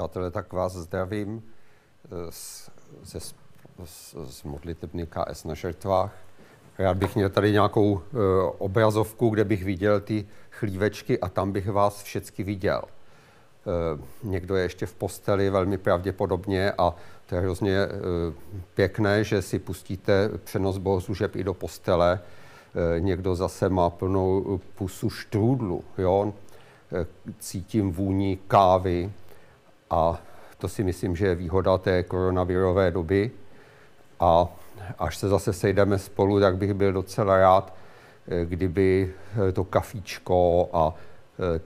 Přátelé, tak vás zdravím z modlitebny KS na Žertvách. Rád bych měl tady nějakou obrazovku, kde bych viděl ty chlívečky a tam bych vás všechny viděl. Někdo je ještě v posteli, velmi pravděpodobně, a to je hrozně pěkné, že si pustíte přenos bohoslužeb i do postele. Někdo zase má plnou pusu štrůdlu, jo? Cítím vůni kávy a to si myslím, že je výhoda té koronavirové doby. A až se zase sejdeme spolu, tak bych byl docela rád, kdyby to kafíčko a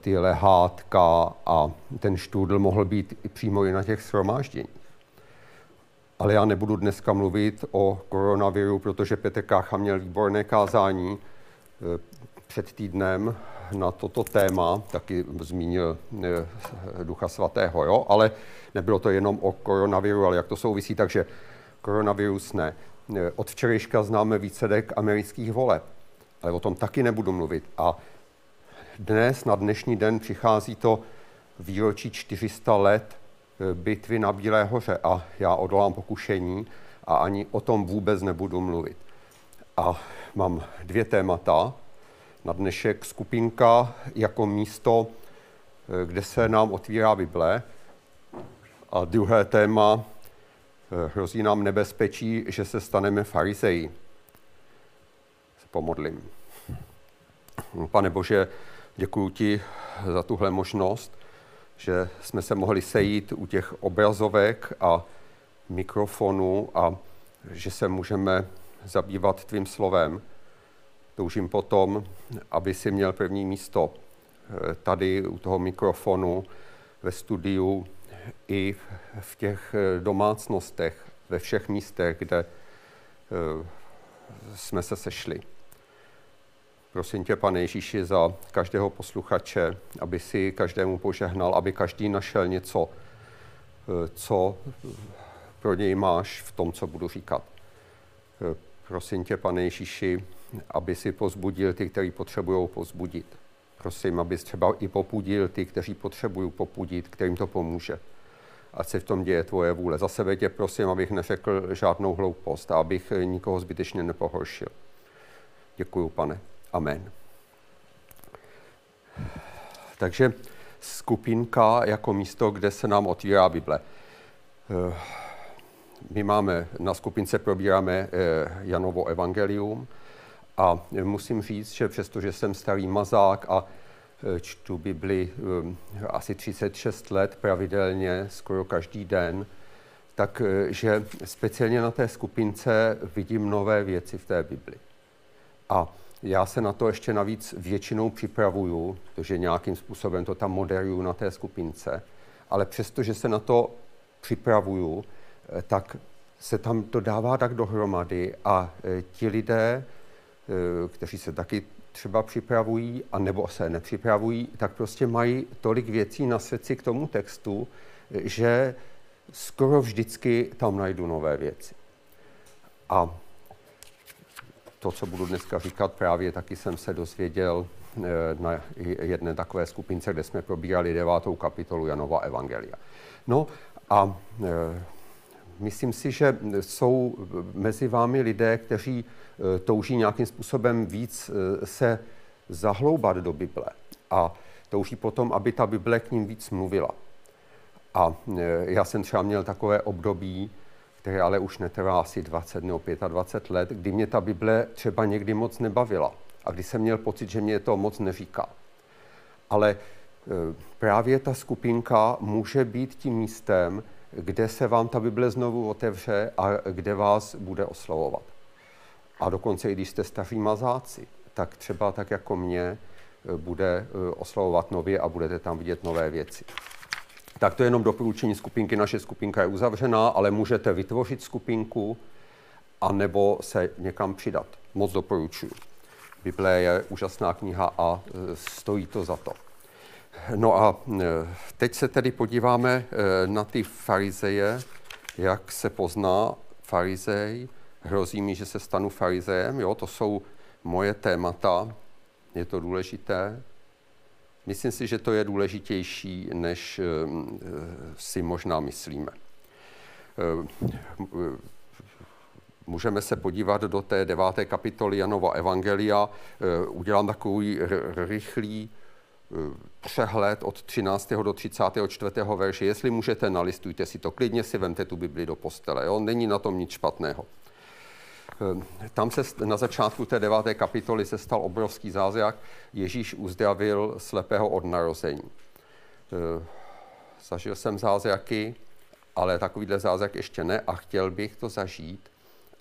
ty lehátka a ten štrůdl mohl být přímo i na těch shromážděních. Ale já nebudu dneska mluvit o koronaviru, protože Petr Kácha měl výborné kázání před týdnem na toto téma, taky zmínil Ducha Svatého, jo? Ale nebylo to jenom o koronaviru, ale jak to souvisí, takže koronavirus ne. Od včerejška známe výsledek amerických voleb, ale o tom taky nebudu mluvit. A dnes, na dnešní den, přichází to výročí 400 let bitvy na Bílé hoře a já odolám pokušení a ani o tom vůbec nebudu mluvit. A mám dvě témata. Na dnešek skupinka jako místo, kde se nám otvírá Bible. A druhé téma, hrozí nám nebezpečí, že se staneme farizeji. Se pomodlím. Pane Bože, děkuji ti za tuhle možnost, že jsme se mohli sejít u těch obrazovek a mikrofonů a že se můžeme zabývat tvým slovem. Toužím potom, aby si měl první místo tady u toho mikrofonu, ve studiu i v těch domácnostech, ve všech místech, kde jsme se sešli. Prosím tě, Pane Ježíši, za každého posluchače, aby si každému požehnal, aby každý našel něco, co pro něj máš v tom, co budu říkat. Prosím tě, Pane Ježíši, aby si pozbudil ty, kteří potřebují pozbudit. Prosím, aby třeba i popudil ty, kteří potřebují popudit, kterým to pomůže. Ať se v tom děje tvoje vůle. Za sebe tě prosím, abych neřekl žádnou hloupost a abych nikoho zbytečně nepohoršil. Děkuju, Pane. Amen. Takže skupinka jako místo, kde se nám otvírá Bible. My máme, na skupince probíráme Janovo evangelium a musím říct, že přestože jsem starý mazák a čtu Bibli asi 36 let pravidelně, skoro každý den, takže speciálně na té skupince vidím nové věci v té Bibli. A já se na to ještě navíc většinou připravuju, protože nějakým způsobem to tam moderuju na té skupince, ale přestože se na to připravuju, tak se tam to dává tak dohromady a ti lidé, kteří se taky třeba připravují a nebo se nepřipravují, tak prostě mají tolik věcí na srdci k tomu textu, že skoro vždycky tam najdu nové věci. A to, co budu dneska říkat, právě taky jsem se dozvěděl na jedné takové skupince, kde jsme probírali 9. kapitolu Janova evangelia. No a myslím si, že jsou mezi vámi lidé, kteří touží nějakým způsobem víc se zahloubat do Bible a touží potom, aby ta Bible k ním víc mluvila. A já jsem třeba měl takové období, které ale už netrvá asi 20 nebo 25 let, kdy mě ta Bible třeba někdy moc nebavila a kdy jsem měl pocit, že mě to moc neříká. Ale právě ta skupinka může být tím místem, kde se vám ta Bible znovu otevře a kde vás bude oslovovat. A dokonce i když jste staří mazáci, tak třeba tak jako mě bude oslovovat nově a budete tam vidět nové věci. Tak to je jenom doporučení skupinky. Naše skupinka je uzavřená, ale můžete vytvořit skupinku anebo se někam přidat. Moc doporučuji. Bible je úžasná kniha a stojí to za to. No a teď se tedy podíváme na ty farizeje, jak se pozná farizej. Hrozí mi, že se stanu farizejem. Jo, to jsou moje témata. Je to důležité. Myslím si, že to je důležitější, než si možná myslíme. Můžeme se podívat do té 9. kapitoly Janova evangelia. Udělám takový rychlý přehled od 13. do 34. verše. Jestli můžete, nalistujte si to. Klidně si vemte tu Bibli do postele. Jo? Není na tom nic špatného. Tam se na začátku té 9. kapitoly se stal obrovský zázrak. Ježíš uzdravil slepého od narození. Zažil jsem zázraky, ale takovýhle zázrak ještě ne a chtěl bych to zažít.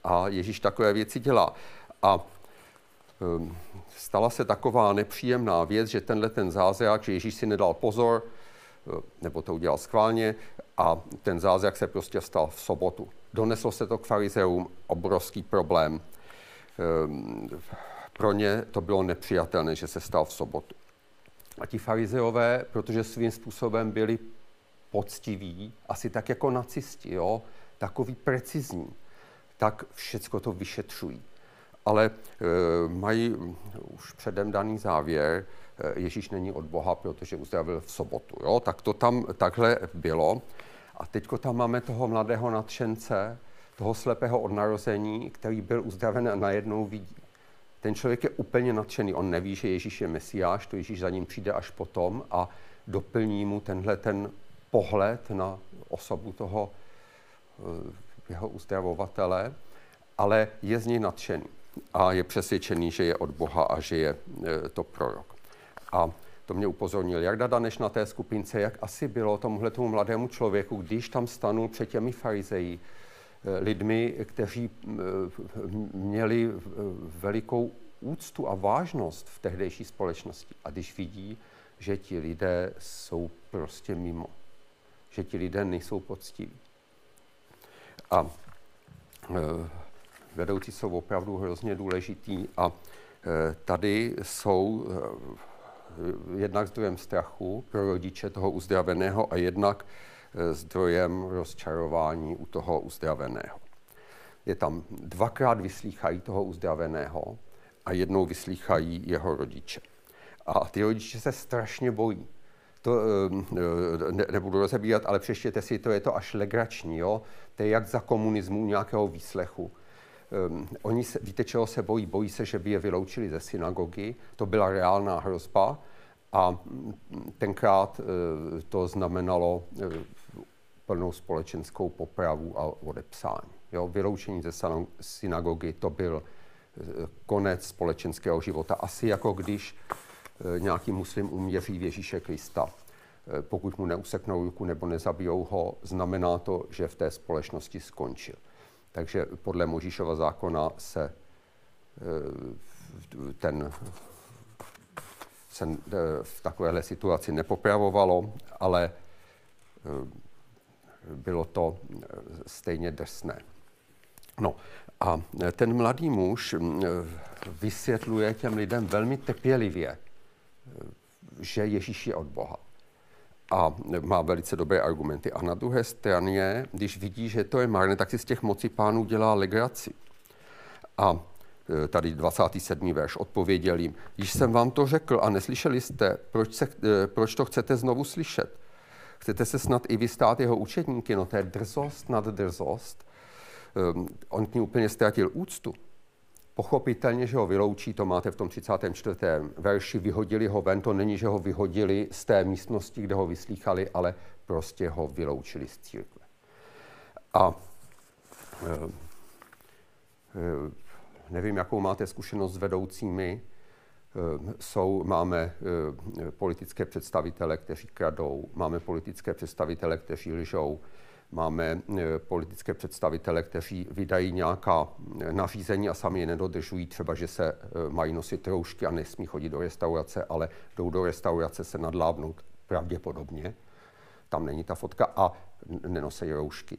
A Ježíš takové věci dělá. A stala se taková nepříjemná věc, že tenhle ten zázrak, že Ježíš si nedal pozor, nebo to udělal schválně, a ten zázrak se prostě stal v sobotu. Doneslo se to k farizeům, obrovský problém. Pro ně to bylo nepřijatelné, že se stal v sobotu. A ti farizeové, protože svým způsobem byli poctiví, asi tak jako nacisti, jo? Takový precizní, tak všecko to vyšetřují. Ale mají už předem daný závěr, Ježíš není od Boha, protože uzdravil v sobotu. Jo? Tak to tam takhle bylo. A teďko tam máme toho mladého nadšence, toho slepého od narození, který byl uzdraven a najednou vidí. Ten člověk je úplně nadšený. On neví, že Ježíš je Mesiáš, to Ježíš za ním přijde až potom a doplní mu tenhle ten pohled na osobu toho jeho uzdravovatele, ale je z něj nadšený a je přesvědčený, že je od Boha a že je to prorok. A to mě upozornil Jarda Daneš na té skupince, jak asi bylo tomuhletomu mladému člověku, když tam stanul před těmi farizeji, lidmi, kteří měli velikou úctu a vážnost v tehdejší společnosti. A když vidí, že ti lidé jsou prostě mimo, že ti lidé nejsou poctiví. A vedoucí jsou opravdu hrozně důležitý a tady jsou jednak zdrojem strachu pro rodiče toho uzdraveného a jednak zdrojem rozčarování u toho uzdraveného. Je tam dvakrát vyslýchají toho uzdraveného a jednou vyslýchají jeho rodiče. A ty rodiče se strašně bojí. To nebudu rozebírat, ale přečtěte si, to je to až legrační. Jo? To je jak za komunismu nějakého výslechu. Oni se, víte, čeho se bojí? Bojí se, že by je vyloučili ze synagogy. To byla reálná hrozba a tenkrát to znamenalo plnou společenskou popravu a odepsání. Jo? Vyloučení ze synagogy, to byl konec společenského života. Asi jako když nějaký muslim uměří v Ježíše Krista. Pokud mu neuseknou ruku nebo nezabijou ho, znamená to, že v té společnosti skončil. Takže podle Mojžíšova zákona se v takovéhle situaci nepopravovalo, ale bylo to stejně drsné. No a ten mladý muž vysvětluje těm lidem velmi trpělivě, že Ježíš je od Boha. A má velice dobré argumenty. A na druhé straně, když vidí, že to je marné, tak si z těch moci pánů dělá legraci. A tady 27. verš odpověděl jim, když jsem vám to řekl a neslyšeli jste, proč to chcete znovu slyšet? Chcete se snad i vystát jeho učedníky? No to je drzost nad drzost. On k ní úplně ztratil úctu. Pochopitelně, že ho vyloučí, to máte v tom 34. verši, vyhodili ho ven, to není, že ho vyhodili z té místnosti, kde ho vyslýchali, ale prostě ho vyloučili z církve. A nevím, jakou máte zkušenost s vedoucími, máme politické představitele, kteří kradou, máme politické představitele, kteří lžou, máme politické představitele, kteří vydají nějaká nařízení a sami je nedodržují, třeba, že se mají nosit roušky a nesmí chodit do restaurace, ale jdou do restaurace se nadlábnout pravděpodobně. Tam není ta fotka a nenosejí roušky.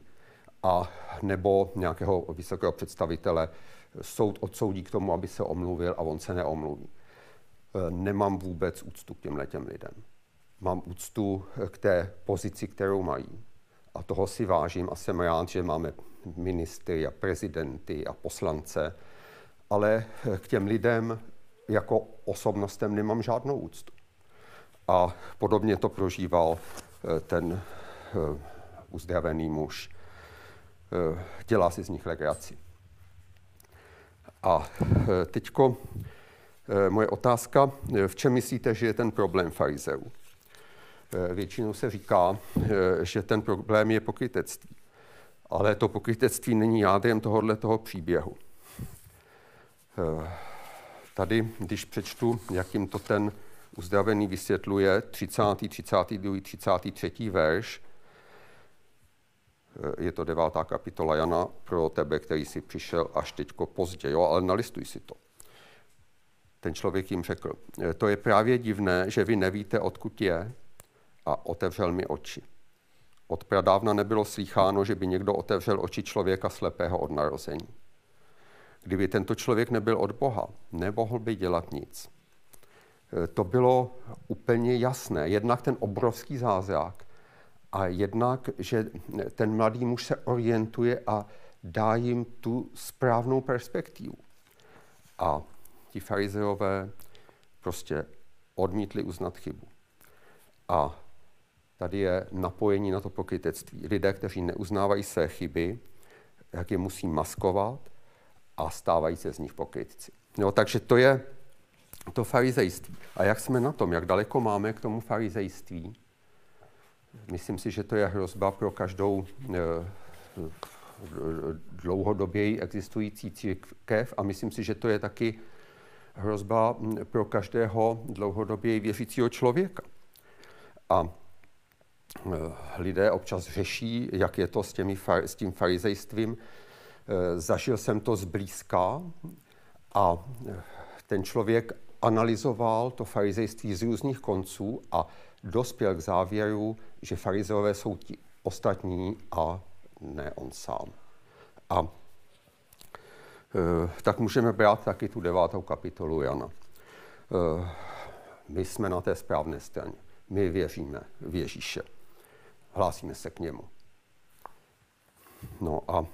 A nebo nějakého vysokého představitele soud odsoudí k tomu, aby se omluvil a on se neomluví. Nemám vůbec úctu k těm lidem. Mám úctu k té pozici, kterou mají. A toho si vážím a jsem rád, že máme ministry a prezidenty a poslance, ale k těm lidem jako osobnostem nemám žádnou úctu. A podobně to prožíval ten uzdravený muž. Dělá si z nich legraci. A teďko moje otázka, v čem myslíte, že je ten problém farizeů? Většinou se říká, že ten problém je pokrytectví. Ale to pokrytectví není jádrem tohoto příběhu. Tady, když přečtu, jak jim to ten uzdravený vysvětluje, 30., 32., 33. verš, je to 9. kapitola Jana, pro tebe, který si přišel až teďko pozdě, jo, ale nalistuj si to. Ten člověk jim řekl, to je právě divné, že vy nevíte, odkud je, a otevřel mi oči. Od pradávna nebylo slýcháno, že by někdo otevřel oči člověka slepého od narození. Kdyby tento člověk nebyl od Boha, nemohl by dělat nic. To bylo úplně jasné. Jednak ten obrovský zázrak a jednak, že ten mladý muž se orientuje a dá jim tu správnou perspektivu. A ti farizeové prostě odmítli uznat chybu. A tady je napojení na to pokrytectví. Lidé, kteří neuznávají své chyby, tak je musí maskovat a stávají se z nich pokrytci. No, takže to je to farizejství. A jak jsme na tom, jak daleko máme k tomu farizejství? Myslím si, že to je hrozba pro každou dlouhodoběji existující církev a myslím si, že to je taky hrozba pro každého dlouhodoběji věřícího člověka. A lidé občas řeší, jak je to s tím farizejstvím. Zažil jsem to zblízka a ten člověk analyzoval to farizejství z různých konců a dospěl k závěru, že farizeové jsou ti ostatní a ne on sám. A tak můžeme brát taky tu 9. kapitolu Jana. My jsme na té správné straně. My věříme v Ježíše. Hlásíme se k němu. No a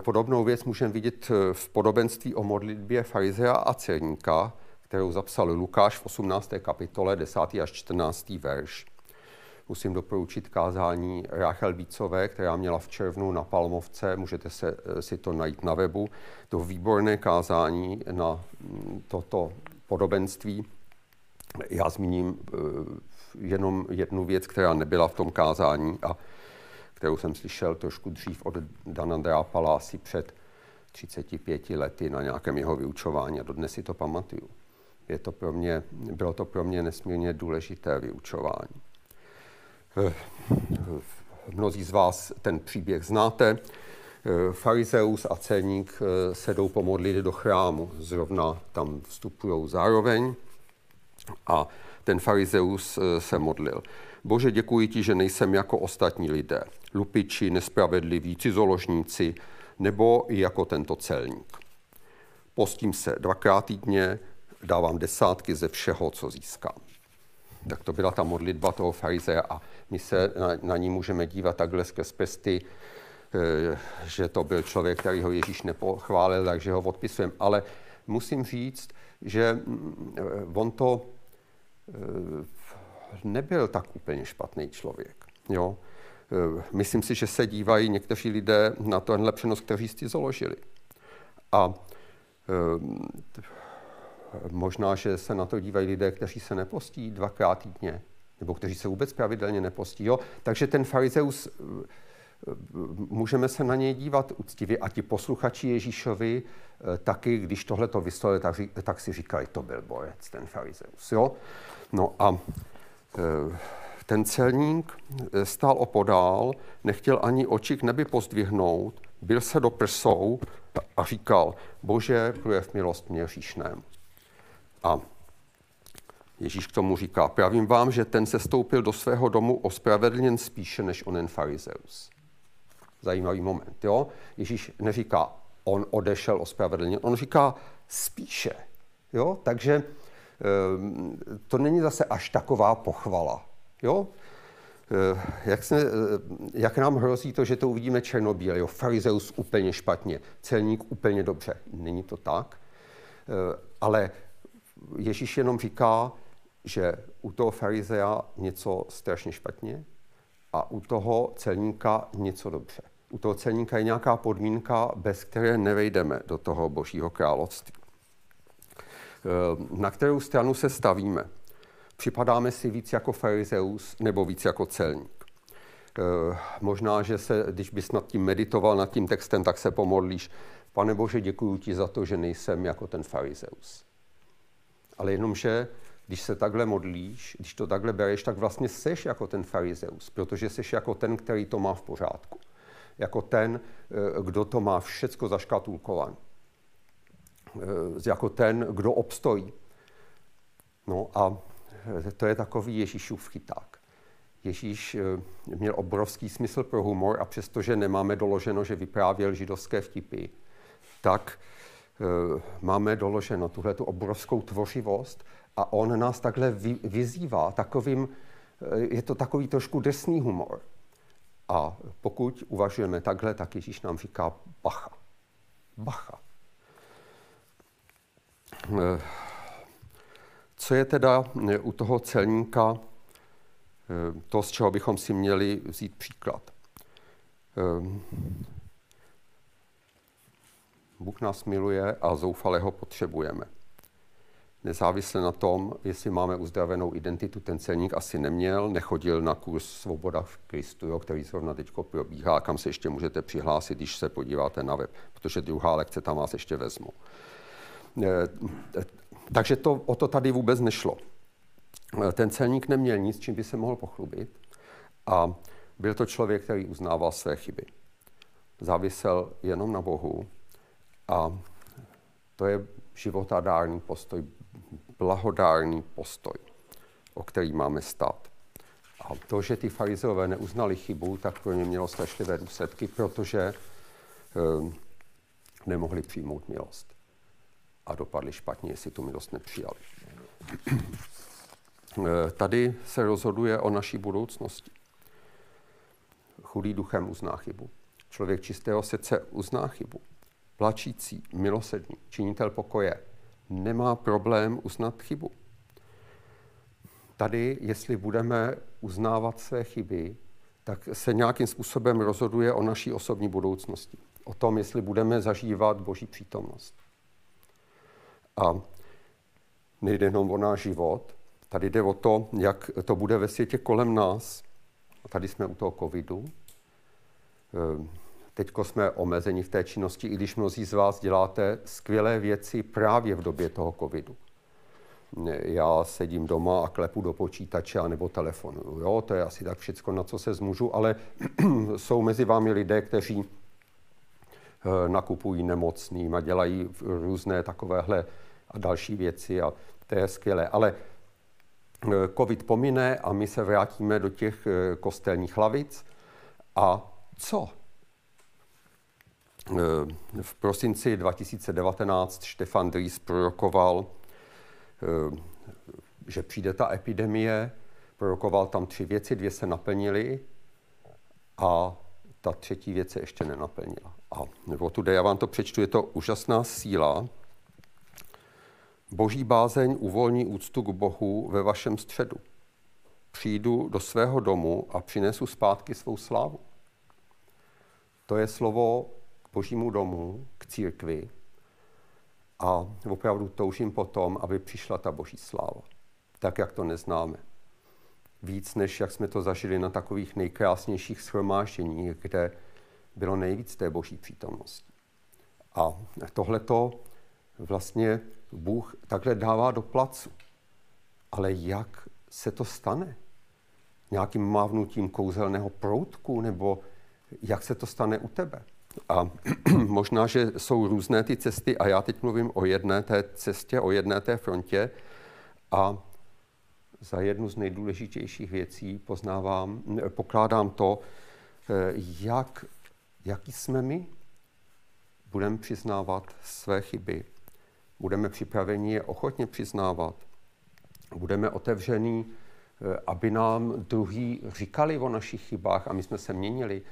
podobnou věc můžeme vidět v podobenství o modlitbě farizea a celníka, kterou zapsal Lukáš v 18. kapitole 10. až 14. verš. Musím doporučit kázání Rachel Bícové, která měla v červnu na Palmovce, můžete si to najít na webu, to výborné kázání na toto podobenství. Já zmíním jenom jednu věc, která nebyla v tom kázání a kterou jsem slyšel trošku dřív od Dana Drápala asi před 35 lety na nějakém jeho vyučování a dodnes si to pamatuju. Bylo to pro mě nesmírně důležité vyučování. Mnozí z vás ten příběh znáte. Farizeus a celník se jdou pomodlit do chrámu, zrovna tam vstupují zároveň a ten farizeus se modlil. Bože, děkuji ti, že nejsem jako ostatní lidé, lupiči, nespravedliví, cizoložníci, nebo jako tento celník. Postím se 2krát týdně, dávám desátky ze všeho, co získám. Tak to byla ta modlitba toho farizeje a my se na ní můžeme dívat takhle skrz prsty, že to byl člověk, který ho Ježíš nepochválil, takže ho odpisujeme. Ale musím říct, že on to nebyl tak úplně špatný člověk. Jo? Myslím si, že se dívají někteří lidé na tenhle přenos, kteří si založili. A možná, že se na to dívají lidé, kteří se nepostí 2krát týdně, nebo kteří se vůbec pravidelně nepostí. Jo? Takže ten farizeus, můžeme se na něj dívat uctivě a ti posluchači Ježíšovi taky, když tohle to vyslovili, tak si říkali, to byl borec, ten farizeus. Jo? No a ten celník stál opodál, nechtěl ani oči k nebi pozdvihnout, bil se do prsou a říkal, Bože, projev milost mě hříšnému. A Ježíš k tomu říká, pravím vám, že ten sestoupil do svého domu ospravedlněn spíše než onen farizeus. Zajímavý moment, jo? Ježíš neříká, on odešel ospravedlněn, on říká spíše, jo? Takže to není zase až taková pochvala, jo? Jak nám hrozí to, že to uvidíme černobíle, jo? Farizeus úplně špatně, celník úplně dobře. Není to tak, ale Ježíš jenom říká, že u toho farizea něco strašně špatně a u toho celníka něco dobře. U toho celníka je nějaká podmínka, bez které nevejdeme do toho Božího království. Na kterou stranu se stavíme? Připadáme si víc jako farizeus nebo víc jako celník? Možná, že se, když bys nad tím meditoval, nad tím textem, tak se pomodlíš, Pane Bože, děkuju ti za to, že nejsem jako ten farizeus. Ale jenomže, když se takhle modlíš, když to takhle bereš, tak vlastně seš jako ten farizeus, protože seš jako ten, který to má v pořádku. Jako ten, kdo to má všecko zaškatulkované. Jako ten, kdo obstojí. No a to je takový Ježíšův chyták. Ježíš měl obrovský smysl pro humor a přestože nemáme doloženo, že vyprávěl židovské vtipy, tak máme doloženo tuhletu obrovskou tvořivost a on nás takhle vyzývá takovým, je to takový trošku drsný humor. A pokud uvažujeme takhle, tak Ježíš nám říká bacha. Bacha. Co je teda u toho celníka to, z čeho bychom si měli vzít příklad? Bůh nás miluje a zoufale ho potřebujeme. Nezávisle na tom, jestli máme uzdravenou identitu, ten celník asi neměl, nechodil na kurz Svoboda v Kristu, který zrovna teď probíhá, kam se ještě můžete přihlásit, když se podíváte na web, protože druhá lekce tam vás ještě vezmu. Takže o to tady vůbec nešlo. Ten celník neměl nic, čím by se mohl pochlubit a byl to člověk, který uznával své chyby. Závisel jenom na Bohu a to je životadárný postoj, blahodárný postoj, o který máme stát. A to, že ty farizeové neuznali chybu, tak pro ně mělo strašlivé důsledky, protože nemohli přijmout milost. A dopadli špatně, jestli tu milost nepřijali. Tady se rozhoduje o naší budoucnosti. Chudý duchem uzná chybu. Člověk čistého srdce uzná chybu. Plačící, milosrdný, činitel pokoje nemá problém uznat chybu. Tady, jestli budeme uznávat své chyby, tak se nějakým způsobem rozhoduje o naší osobní budoucnosti. O tom, jestli budeme zažívat Boží přítomnost. A nejde jenom o náš život, tady jde o to, jak to bude ve světě kolem nás. Tady jsme u toho covidu. Teď jsme omezeni v té činnosti, i když mnozí z vás děláte skvělé věci právě v době toho covidu. Já sedím doma a klepu do počítače anebo telefonu. Jo, to je asi tak všecko, na co se zmůžu, ale jsou mezi vámi lidé, kteří nakupují nemocným a dělají různé takovéhle a další věci a to je skvělé. Ale covid pomine a my se vrátíme do těch kostelních lavic. A co? V prosinci 2019 Štefan Drýs prorokoval, že přijde ta epidemie, prorokoval tam 3 věci, 2 se naplnily a ta 3. věc se ještě nenaplnila. A odtude já vám to přečtu, je to úžasná síla. Boží bázeň uvolní úctu k Bohu ve vašem středu. Přijdu do svého domu a přinesu zpátky svou slávu. To je slovo k Božímu domu, k církvi. A opravdu toužím potom, aby přišla ta Boží sláva. Tak, jak to neznáme. Víc, než jak jsme to zažili na takových nejkrásnějších shromážděních, kde bylo nejvíc té Boží přítomnosti. A tohleto vlastně Bůh takhle dává do placu. Ale jak se to stane? Nějakým mávnutím kouzelného proutku? Nebo jak se to stane u tebe? A možná, že jsou různé ty cesty a já teď mluvím o jedné té cestě, o jedné té frontě a za jednu z nejdůležitějších věcí pokládám to, jaký jsme my. Budeme přiznávat své chyby. Budeme připraveni je ochotně přiznávat. Budeme otevření, aby nám druhý říkali o našich chybách a my jsme se měnili.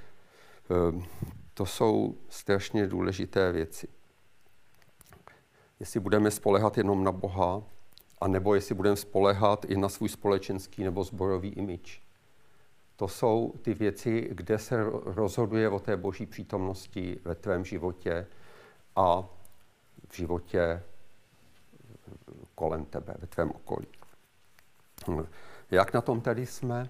To jsou strašně důležité věci. Jestli budeme spolehat jenom na Boha a nebo jestli budeme spoléhat i na svůj společenský nebo zborový image. To jsou ty věci, kde se rozhoduje o té boží přítomnosti ve tvém životě a v životě kolem tebe, ve tvém okolí. Jak na tom tedy jsme?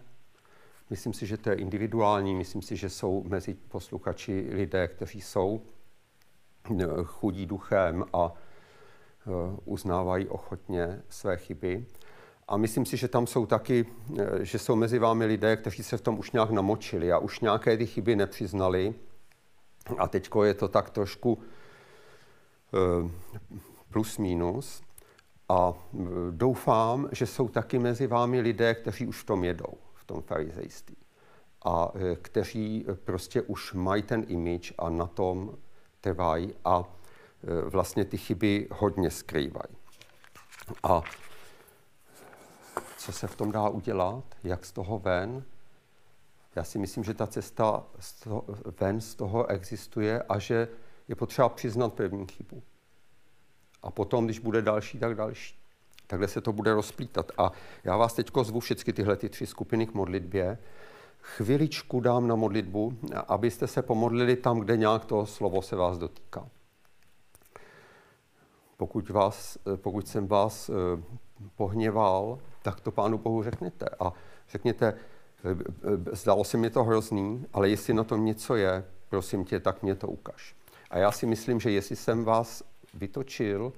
Myslím si, že to je individuální, myslím si, že jsou mezi posluchači lidé, kteří jsou chudí duchem a uznávají ochotně své chyby. A myslím si, že tam jsou taky, že jsou mezi vámi lidé, kteří se v tom už nějak namočili a už nějaké ty chyby nepřiznali. A teď je to tak trošku plus minus. A doufám, že jsou taky mezi vámi lidé, kteří už v tom jedou, v tom farizejství. A kteří prostě už mají ten image a na tom trvají a vlastně ty chyby hodně skrývají. A co se v tom dá udělat, jak z toho ven? Já si myslím, že ta cesta ven z toho existuje a že je potřeba přiznat první chybu. A potom, když bude další, tak další. Takhle se to bude rozplítat. A já vás teď zvu všechny tyhle tři skupiny k modlitbě. Chviličku dám na modlitbu, abyste se pomodlili tam, kde nějak to slovo se vás dotýká. Pokud jsem vás pohněval, tak to Pánu Bohu řekněte. A řekněte, zdalo se mi to hrozný, ale jestli na tom něco je, prosím tě, tak mě to ukaž. A já si myslím, že jestli jsem vás vytočil,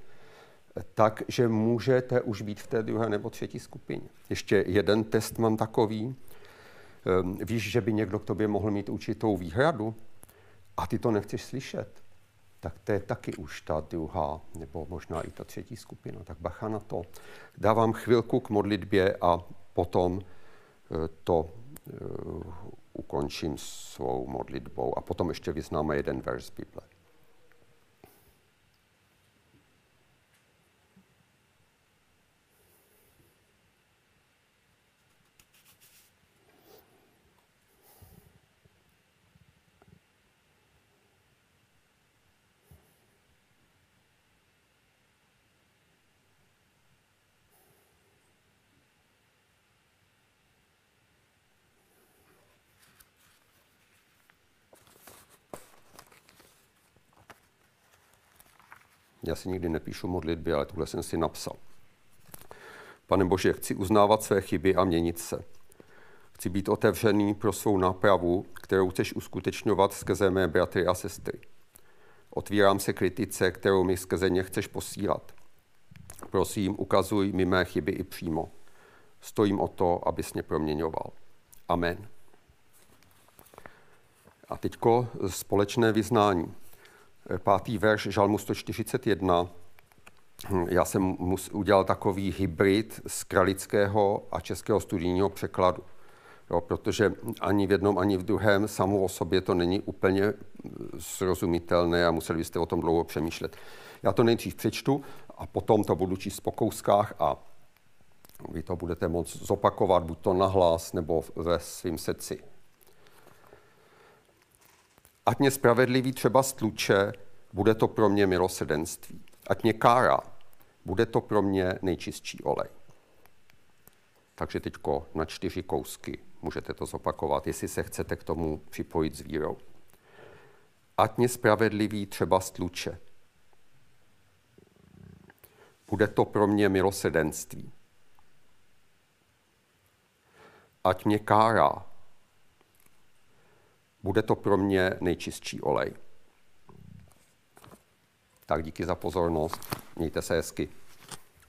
takže můžete už být v té druhé nebo třetí skupině. Ještě jeden test mám takový. Víš, že by někdo k tobě mohl mít určitou výhradu a ty to nechceš slyšet, tak to je taky už ta druhá nebo možná i ta třetí skupina. Tak bacha na to. Dávám chvilku k modlitbě a potom to ukončím svou modlitbou a potom ještě vyznáme jeden verš Bible. Já si nikdy nepíšu modlitby, ale tuhle jsem si napsal. Pane Bože, chci uznávat své chyby a měnit se. Chci být otevřený pro svou nápravu, kterou chceš uskutečňovat skrze mé bratry a sestry. Otvírám se kritice, kterou mi skrze ně chceš posílat. Prosím, ukazuj mi mé chyby i přímo. Stojím o to, abys mě proměňoval. Amen. A teďko společné vyznání. 5. verš Žalmu 141. Já jsem udělal takový hybrid z kralického a českého studijního překladu, jo, protože ani v jednom, ani v druhém samo o sobě to není úplně srozumitelné a museli byste o tom dlouho přemýšlet. Já to nejdřív přečtu a potom to budu číst po kouskách a vy to budete moct zopakovat, buď to nahlas nebo ve svým srdci. Ať mě spravedlivý třeba stluče, bude to pro mě milosrdenství. Ať mě kárá, bude to pro mě nejčistší olej. Takže teďko na 4 kousky můžete to zopakovat, jestli se chcete k tomu připojit s vírou. Ať mě spravedlivý třeba stluče, bude to pro mě milosrdenství. Ať mě kárá, bude to pro mě nejčistší olej. Tak díky za pozornost. Mějte se hezky.